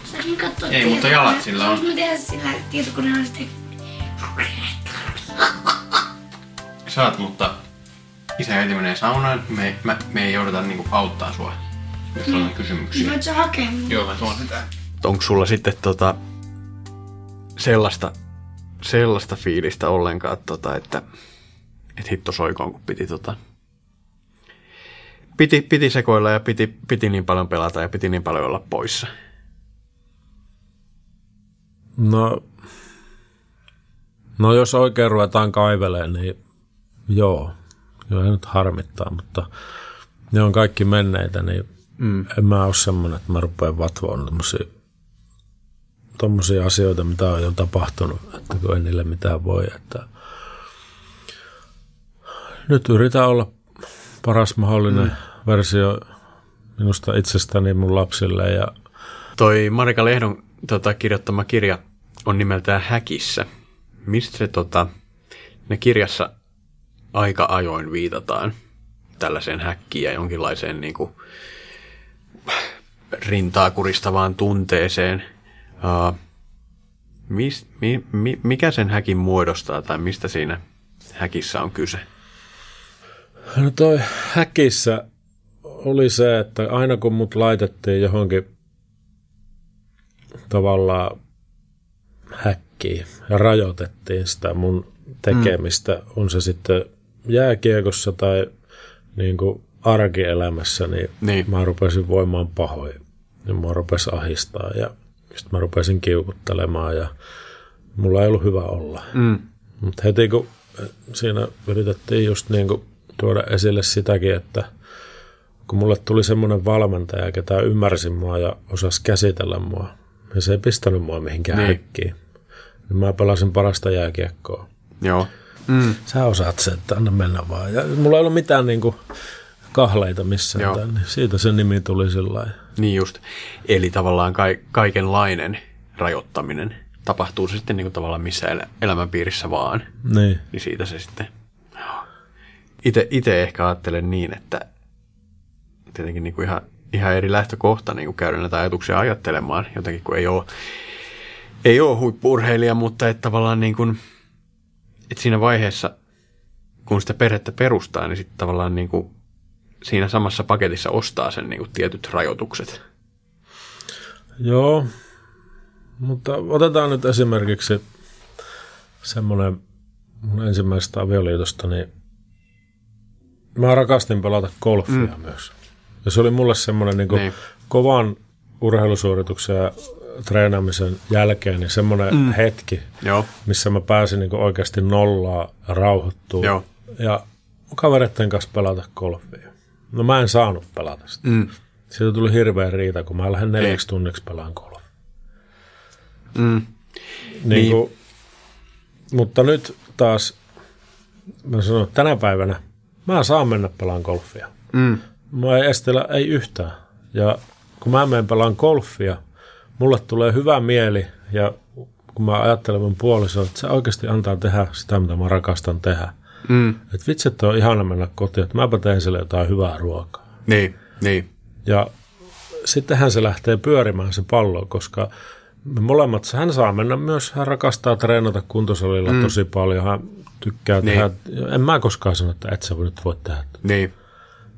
Saakin katsoa. Ei, mutta jalat sillä on. Saanko tehdä sillä tietokoneella sitten? Saat, mutta isä äiti menee saunaan. Me, me, me ei joudeta niinku auttaa sua, jos mm. on kysymyksiä. Voit sä hakea mun? Joo, mä tuon sitä. Onko sulla sitten tota, sellaista, sellaista fiilistä ollenkaan, tota, että et hitto soikoon, kun piti... Tota, Piti, piti sekoilla ja piti, piti niin paljon pelata ja piti niin paljon olla poissa. No, no jos oikein ruvetaan kaivelemaan, niin joo. Joo, ei nyt harmittaa, mutta ne on kaikki menneitä, niin mm. en mä ole semmoinen, että mä rupean vatvoon tommosia, tommosia asioita, mitä on jo tapahtunut, että kun ei niille mitään voi. Että... Nyt yritän olla paras mahdollinen mm. versio minusta itsestäni mun lapsille ja Toi Marika Lehdon tota, kirjoittama kirja on nimeltään Häkissä. Mistä se, tota, ne kirjassa aika ajoin viitataan tällaiseen häkkiin ja jonkinlaiseen niin kuin, rintaa kuristavaan tunteeseen. Uh, mis, mi, mi, mikä sen häkin muodostaa tai mistä siinä häkissä on kyse? No toi häkissä oli se, että aina kun mut laitettiin johonkin tavallaan häkkiin ja rajoitettiin sitä mun tekemistä, mm. on se sitten jääkiekossa tai niin kuin arkielämässä, niin, niin mä rupesin voimaan pahoin ja mä rupesin ahistaa ja sitten mä rupesin kiukuttelemaan ja mulla ei ollut hyvä olla. Mm. Mutta heti kun siinä yritettiin just niin kuin tuoda esille sitäkin, että kun mulle tuli semmoinen valmentaja, ketä ymmärsi mua ja osasi käsitellä mua, ja se ei pistänyt mua mihinkään niin häkkiin, niin mä pelasin parasta jääkiekkoa. Joo. Mm. Sä osaat sen, että anna mennä vaan. Ja mulla ei ollut mitään niin kuin kahleita missään, tämän, niin siitä se nimi tuli sillain. Niin just. Eli tavallaan ka- kaikenlainen rajoittaminen tapahtuu se sitten niin kuin tavallaan missä el- elämänpiirissä vaan. Niin. Niin siitä se sitten. Itse ehkä ajattelen niin, että tietenkin niin kuin ihan, ihan eri lähtökohta niin kuin käydä näitä ajatuksia ajattelemaan, jotenkin kun ei ole, ei ole huippu-urheilija, mutta että tavallaan niin kuin, että siinä vaiheessa, kun sitä perhettä perustaa, niin sitten tavallaan niin kuin siinä samassa paketissa ostaa sen niin kuin tietyt rajoitukset. Joo, mutta otetaan nyt esimerkiksi semmoinen mun ensimmäisestä avioliitosta, niin mä rakastin pelata golfia mm. myös. Ja se oli mulle semmoinen niin kuin kovan urheilusuorituksen ja treenaamisen jälkeen niin semmoinen mm. hetki, Joo. missä mä pääsin niin kuin oikeasti nollaa ja rauhoittumaan. Joo. Ja kavereiden kanssa pelata golfia. No mä en saanut pelata sitä. Mm. Siitä tuli hirveä riita, kun mä lähden neljäksi tunniksi pelaan golfia. Mm. Niin niin. Kun, mutta nyt taas, mä sanon, että tänä päivänä mä saan mennä pelaan golfia. Mm. Mä ei estellä, ei yhtään. Ja kun mä menen pelaan golfia, mulle tulee hyvä mieli. Ja kun mä ajattelen mun puolisoa, että se oikeasti antaa tehdä sitä, mitä mä rakastan tehdä. Mm. Että vitsi, että on ihana mennä kotiin, että mäpä tein sille jotain hyvää ruokaa. Niin, niin. Ja sittenhän se lähtee pyörimään se pallo, koska me molemmat, hän saa mennä myös, hän rakastaa treenata kuntosalilla mm. tosi paljon, hän tykkää niin tehdä, en mä koskaan sano, että et sä nyt voi tehdä. Niin.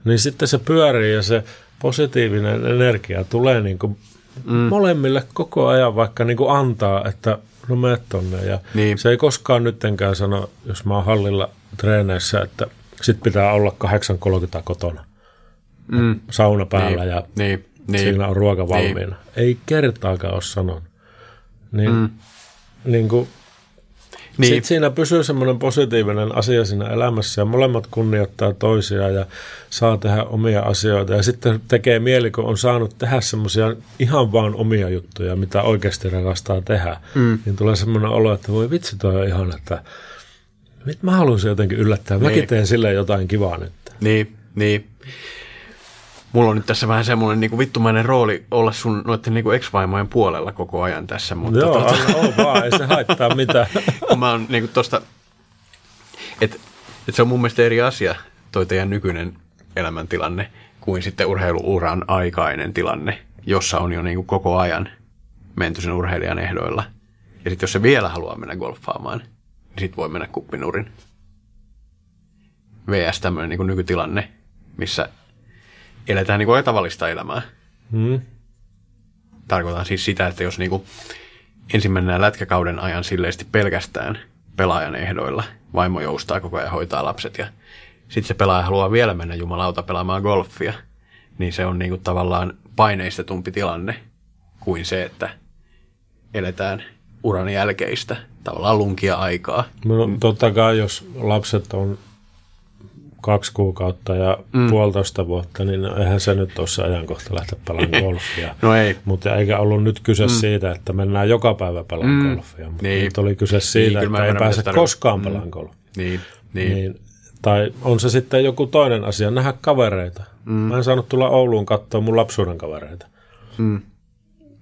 Niin sitten se pyörii ja se positiivinen energia tulee niin kuin mm. molemmille koko ajan, vaikka niin kuin antaa, että no mene tonne. Ja niin. Se ei koskaan nyttenkään sano, jos mä oon hallilla treeneissä, että sit pitää olla kahdeksan kolmekymmentä kotona. Mm. Sauna päällä niin. ja... Niin. Niin. Siinä on ruoka valmiina. Niin. Ei kertaakaan ole sanonut. Niin, mm. niin kuin, niin. Sitten siinä pysyy semmoinen positiivinen asia siinä elämässä ja molemmat kunnioittaa toisiaan ja saa tehdä omia asioita. Ja sitten tekee mieli, kun on saanut tehdä semmoisia ihan vaan omia juttuja, mitä oikeasti rakastaa tehdä. Mm. Niin tulee semmoinen olo, että voi vitsi, toi on ihan, että mit mä haluaisin jotenkin yllättää. Niin. Mäkin teen silleen jotain kivaa nyt. Niin, niin. Mulla on nyt tässä vähän semmoinen niin kuin vittumainen rooli olla sun noiden niin kuin ex-vaimojen puolella koko ajan tässä. Mutta joo, tuota, on vaan, ei se haittaa mitään. Mä oon niin kuin tosta, että et se on mun mielestä eri asia, toi teidän nykyinen elämäntilanne, kuin sitten urheilu-uran aikainen tilanne, jossa on jo niin kuin koko ajan menty sen urheilijan ehdoilla. Ja sitten jos se vielä haluaa mennä golfaamaan, niin sit voi mennä kuppinurin. versus tämmöinen niin kuin nykytilanne, missä eletään niin kuin tavallista elämää. Hmm. Tarkoitan siis sitä, että jos niin kuin ensin mennään lätkäkauden ajan silleesti pelkästään pelaajan ehdoilla, vaimo joustaa koko ajan, hoitaa lapset ja sitten se pelaaja haluaa vielä mennä jumalauta pelaamaan golfia, niin se on niin kuin tavallaan paineistetumpi tilanne kuin se, että eletään uran jälkeistä, tavallaan lunkia aikaa. No, totta kai, jos lapset on kaksi kuukautta ja mm. puolitoista vuotta, niin eihän se nyt ole se ajankohta lähteä pelaamaan golfia. No ei. Mutta eikä ollut nyt kyse mm. siitä, että mennään joka päivä pelaamaan mm. golfia. Mutta niin. nyt oli kyse siitä, niin, että ei pääse tarvitse. koskaan mm. pelaamaan golfia. Niin. Niin. Niin. Tai on se sitten joku toinen asia, nähdä kavereita. Mm. Mä en saanut tulla Ouluun katsoa mun lapsuuden kavereita. Mm.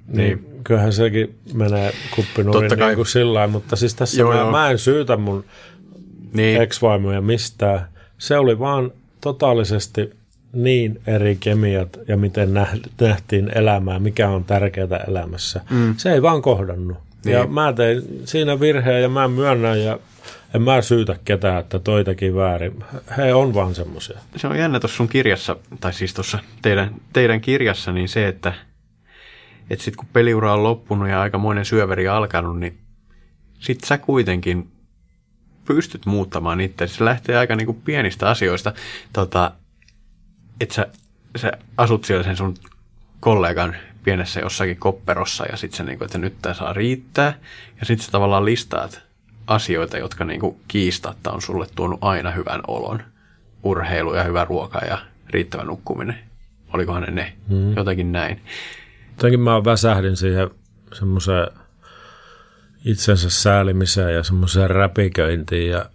Niin, niin. Kyllähän sekin menee kuppinurin niin kuin sillä lailla, mutta siis tässä joo, mä, joo. mä en syytä mun niin. ex-vaimoja mistään. Se oli vaan totaalisesti niin eri kemiat ja miten nähtiin elämää, mikä on tärkeää elämässä. Mm. Se ei vaan kohdannut. Niin. Ja mä tein siinä virheen ja mä myönnän ja en mä syytä ketään, että toi teki väärin. He on vaan semmoisia. Se on jännä tuossa sun kirjassa, tai siis tuossa teidän, teidän kirjassa, niin se, että et sit kun peliura on loppunut ja aikamoinen syöveri alkanut, niin sit sä kuitenkin pystyt muuttamaan itse. Se lähtee aika niinku pienistä asioista, tota, että sä, sä asut siellä sen sun kollegan pienessä jossakin kopperossa ja sit sä niinku, että nyt tää saa riittää ja sit sä tavallaan listaat asioita, jotka niinku kiistatta on sulle tuonut aina hyvän olon. Urheilu ja hyvä ruoka ja riittävä nukkuminen. Olikohan ne ne? Hmm. Jotakin näin. Jotenkin mä väsähdin siihen semmoiseen itsensä säälimiseen ja semmoiseen räpiköintiin ja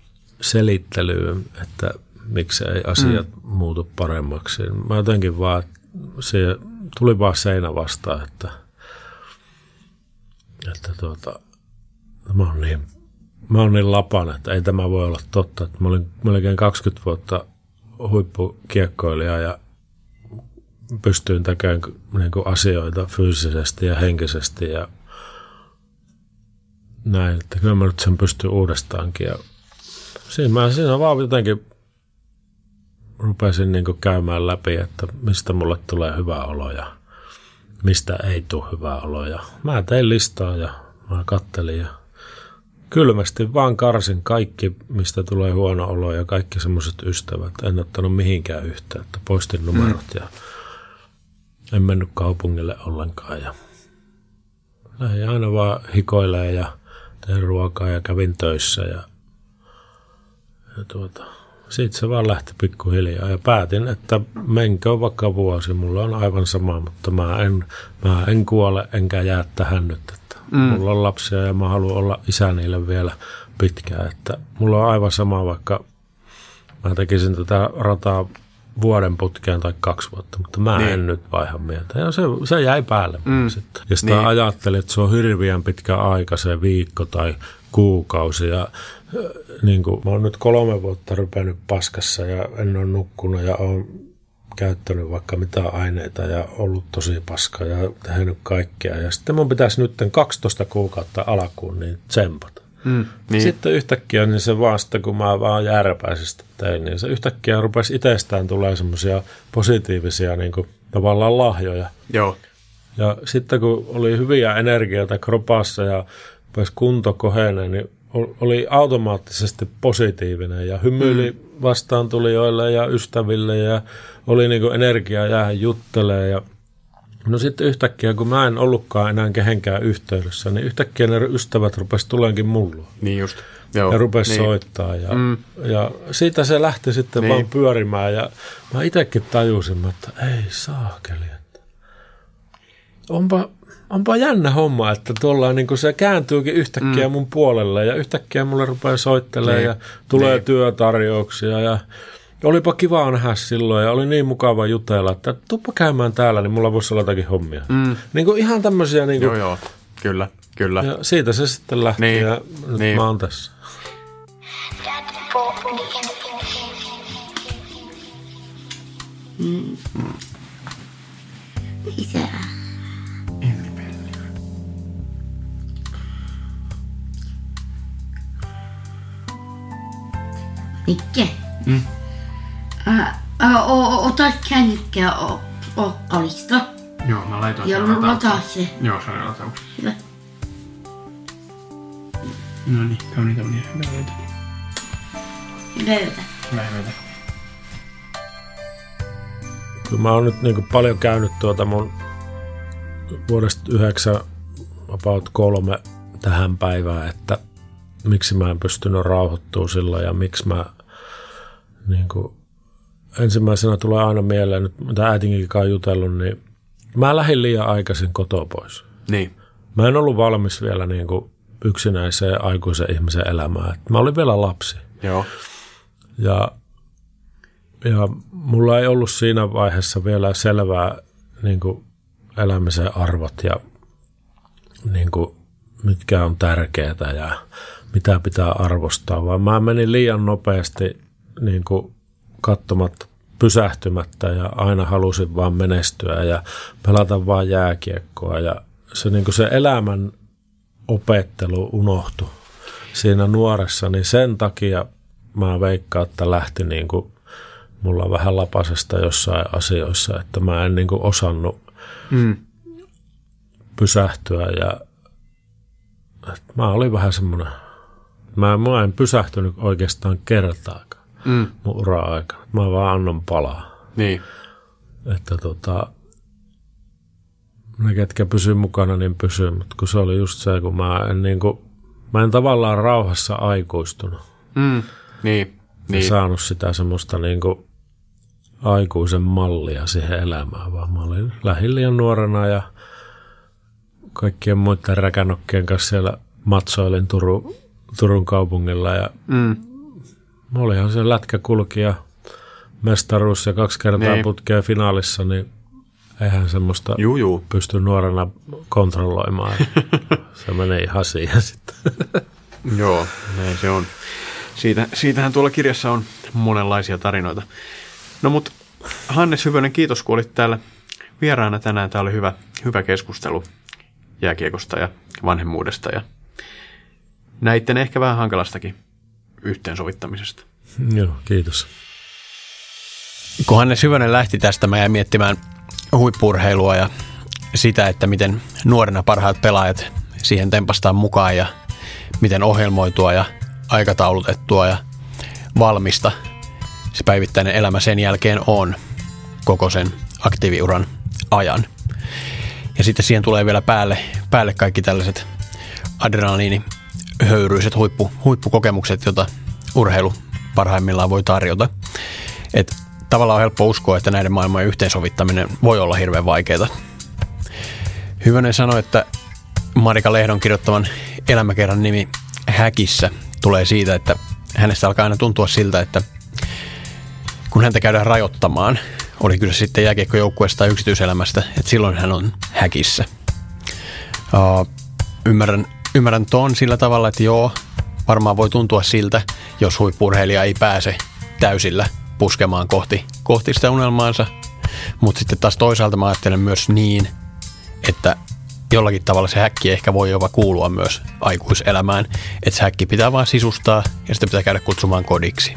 selittelyyn, että miksi ei asiat mm. muutu paremmaksi. Mä jotenkin vaan, se tuli vaan seinä vastaan, että, että tuota, mä oon niin, mä oon niin lapana, että ei tämä voi olla totta. Että mä olin melkein kaksikymmentä vuotta huippukiekkoilija ja pystyin tekemään niin kuin asioita fyysisesti ja henkisesti ja näin, että kyllä mä nyt sen pystyn uudestaankin. Ja siinä mä siinä vaan jotenkin rupesin niin kuin käymään läpi, että mistä mulle tulee hyvä olo ja mistä ei tule hyvä olo. Ja mä tein listaa ja mä kattelin ja kylmästi vaan karsin kaikki, mistä tulee huono olo ja kaikki semmoiset ystävät. En ottanut mihinkään yhteyttä, poistin numerot ja en mennyt kaupungille ollenkaan ja lähdin aina vaan hikoilemaan ja tein ruokaa ja kävin töissä ja, ja tuota, siitä se vaan lähti pikkuhiljaa ja päätin, että menkö vaikka vuosi, mulla on aivan sama, mutta mä en, mä en kuole enkä jää tähän nyt, että mm. mulla on lapsia ja mä haluan olla isä niille vielä pitkään, että mulla on aivan sama, vaikka mä tekisin tätä rataa vuoden putkeen tai kaksi vuotta, mutta mä niin. en nyt vaiha mieltä. Ja se, se jäi päälle. Mm. Sitten. Ja sitä niin. ajattelin, että se on hirveän pitkä aika, se viikko tai kuukausi. Ja, äh, niin kuin, mä oon nyt kolme vuotta rypennyt paskassa ja en ole nukkunut ja oon käyttänyt vaikka mitään aineita ja ollut tosi paska ja tehnyt kaikkea. Ja sitten mun pitäisi nyt kaksitoista kuukautta alkuun niin tsempata. Mm, niin. Sitten yhtäkkiä niin se vaan sitten, kun mä vaan järpäisesti tein, niin se yhtäkkiä rupesi itsestään tulee semmoisia positiivisia niin kuin, tavallaan lahjoja. Joo. Ja sitten kun oli hyviä energioita kropassa ja pääsi kunto koheneen, niin oli automaattisesti positiivinen ja hymyili mm. vastaantulijoille ja ystäville ja oli niin kuin energiaa jäädä juttelemaan ja no sitten yhtäkkiä, kun mä en ollutkaan enää kehenkään yhteydessä, niin yhtäkkiä ne ystävät rupesi tuleekin mulla. Niin just. Joo. Ja rupesi niin. soittaa. Ja, mm. ja siitä se lähti sitten niin. vaan pyörimään. Ja mä itsekin tajusin, että ei saakeli. Että onpa, onpa jännä homma, että tuolla niin kuin se kääntyykin yhtäkkiä mm. mun puolelle. Ja yhtäkkiä mulle rupeaa soittelemaan niin. ja tulee niin. työtarjouksia ja... Olipa kiva nähdä silloin ja oli niin mukava jutella, että tuppa käymään täällä, niin mulla voisi olla jotakin hommia. Mm. Niin kuin ihan tämmöisiä. Niin kuin... Joo, joo. Kyllä, kyllä. Ja siitä se sitten lähti niin. ja nyt niin. mä oon tässä. Mm. Isä. Mikke. Mm. Ota kännykkä okkalista. Joo, mä laitan ja sen latauksen. Joo, se on latauksen. Hyvä. No niin, kauni, kauni. Hyvä yötä. Hyvä yötä. Hyvä yötä. Kyllä mä oon nyt niin kuin paljon käynyt tuota mun vuodesta yhdeksän, about kolme tähän päivään, että miksi mä en pystynyt rauhoittumaan silloin ja miksi mä niin kuin ensimmäisenä tulee aina mieleen, nyt mitä äitinkinkaan on jutellut, niin mä lähdin liian aikaisin kotoa pois. Niin. Mä en ollut valmis vielä niin kuin yksinäiseen aikuisen ihmisen elämään. Mä olin vielä lapsi. Joo. Ja, ja mulla ei ollut siinä vaiheessa vielä selvää niin kuin elämisen arvot ja niin kuin, mitkä on tärkeää ja mitä pitää arvostaa, vaan mä menin liian nopeasti niin kuin katsomatta, pysähtymättä ja aina halusin vaan menestyä ja pelata vaan jääkiekkoa ja se, niin kuin se elämän opettelu unohtui siinä nuoressa, niin sen takia mä veikkaan, että lähti niin kuin mulla vähän lapasesta jossain asioissa, että mä en niin kuin osannut mm. pysähtyä ja että mä olin vähän semmoinen, mä, mä en pysähtynyt oikeastaan kertaakaan. Mm. mun uraa aikana. Mä vaan annan palaa. Niin. Että tota, ne ketkä pysyy mukana, niin pysyy. Mutta kun se oli just se, kun mä en, niin kuin, mä en tavallaan rauhassa aikuistunut. Mm. Niin. Niin. En saanut sitä semmoista niin kuin aikuisen mallia siihen elämään, vaan mä olin lähillä nuorena ja kaikkien muiden räkänokkien kanssa siellä matsoilin Turun, Turun kaupungilla ja mm. mä olinhan se lätkäkulkija, mestaruus ja kaksi kertaa niin. putkea finaalissa, niin eihän semmoista juu, juu. pysty nuorena kontrolloimaan. Se menee ihan siihen sitten. Joo, näin se on. Siitä, siitähän tuolla kirjassa on monenlaisia tarinoita. No mut Hannes Hyvönen, kiitos kun olit täällä vieraana tänään. Tämä oli hyvä, hyvä keskustelu jääkiekosta ja vanhemmuudesta ja näitten ehkä vähän hankalastakin yhteensovittamisesta. Joo, kiitos. Kun Hannes Hyvönen lähti tästä, mä jäin miettimään huippu-urheilua ja sitä, että miten nuorena parhaat pelaajat siihen tempastaan mukaan ja miten ohjelmoitua ja aikataulutettua ja valmista se päivittäinen elämä sen jälkeen on koko sen aktiiviuran ajan. Ja sitten siihen tulee vielä päälle, päälle kaikki tällaiset adrenaliini höyryiset huippu, huippukokemukset, joita urheilu parhaimmillaan voi tarjota. Et tavallaan on helppo uskoa, että näiden maailmojen yhteensovittaminen voi olla hirveän vaikeaa. Hyvönen sanoi, että Marika Lehdon kirjoittaman elämäkerran nimi Häkissä tulee siitä, että hänestä alkaa aina tuntua siltä, että kun häntä käydään rajoittamaan, oli kyse sitten jääkiekkojoukkueesta tai yksityiselämästä, että silloin hän on häkissä. Uh, ymmärrän Ymmärrän ton sillä tavalla, että joo, varmaan voi tuntua siltä, jos huippu-urheilija ei pääse täysillä puskemaan kohti, kohti sitä unelmaansa. Mutta sitten taas toisaalta mä ajattelen myös niin, että jollakin tavalla se häkki ehkä voi jopa kuulua myös aikuiselämään. Että se häkki pitää vaan sisustaa ja sitä pitää käydä kutsumaan kodiksi.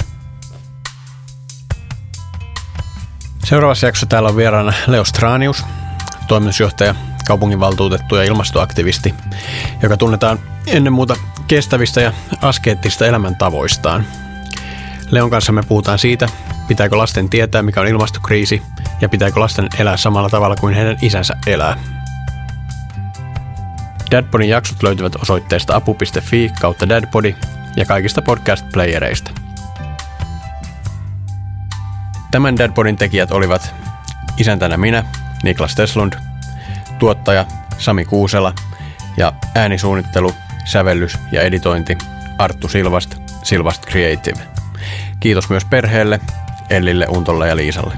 Seuraavassa jaksossa täällä on vieraana Leo Stranius, toimitusjohtaja, kaupunginvaltuutettu ja ilmastoaktivisti, joka tunnetaan ennen muuta kestävistä ja askeettista elämäntavoistaan. Leon kanssa me puhutaan siitä, pitääkö lasten tietää, mikä on ilmastokriisi, ja pitääkö lasten elää samalla tavalla kuin heidän isänsä elää. Dadbodyn jaksot löytyvät osoitteesta apu piste fi kautta Dadbody ja kaikista podcast-playereista. Tämän Dadbodyn tekijät olivat isäntänä minä, Niklas Thesslund, tuottaja Sami Kuusela ja äänisuunnittelu, sävellys ja editointi Arttu Silvast, Silvast Creative. Kiitos myös perheelle, Ellille, Untolle ja Liisalle.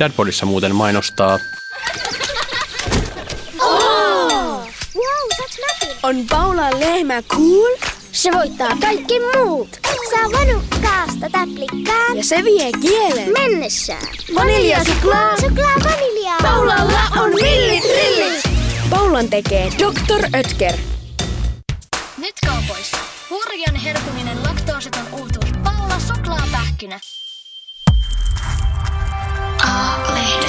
Dadbodissa muuten mainostaa. Oh! Wow, on Paulan lehmä cool? Se voittaa kaikki muut. Saa vanukkaasta täplikkaan. Ja se vie kielen mennessään. Vanilja suklaa. Suklaa vanilja. Paulalla on villit rillit. Paulan tekee doktor Oetker. Nyt kaupoissa. Hurjan herkuminen laktoositon uutuus. Paula suklaapähkinä. Ladies.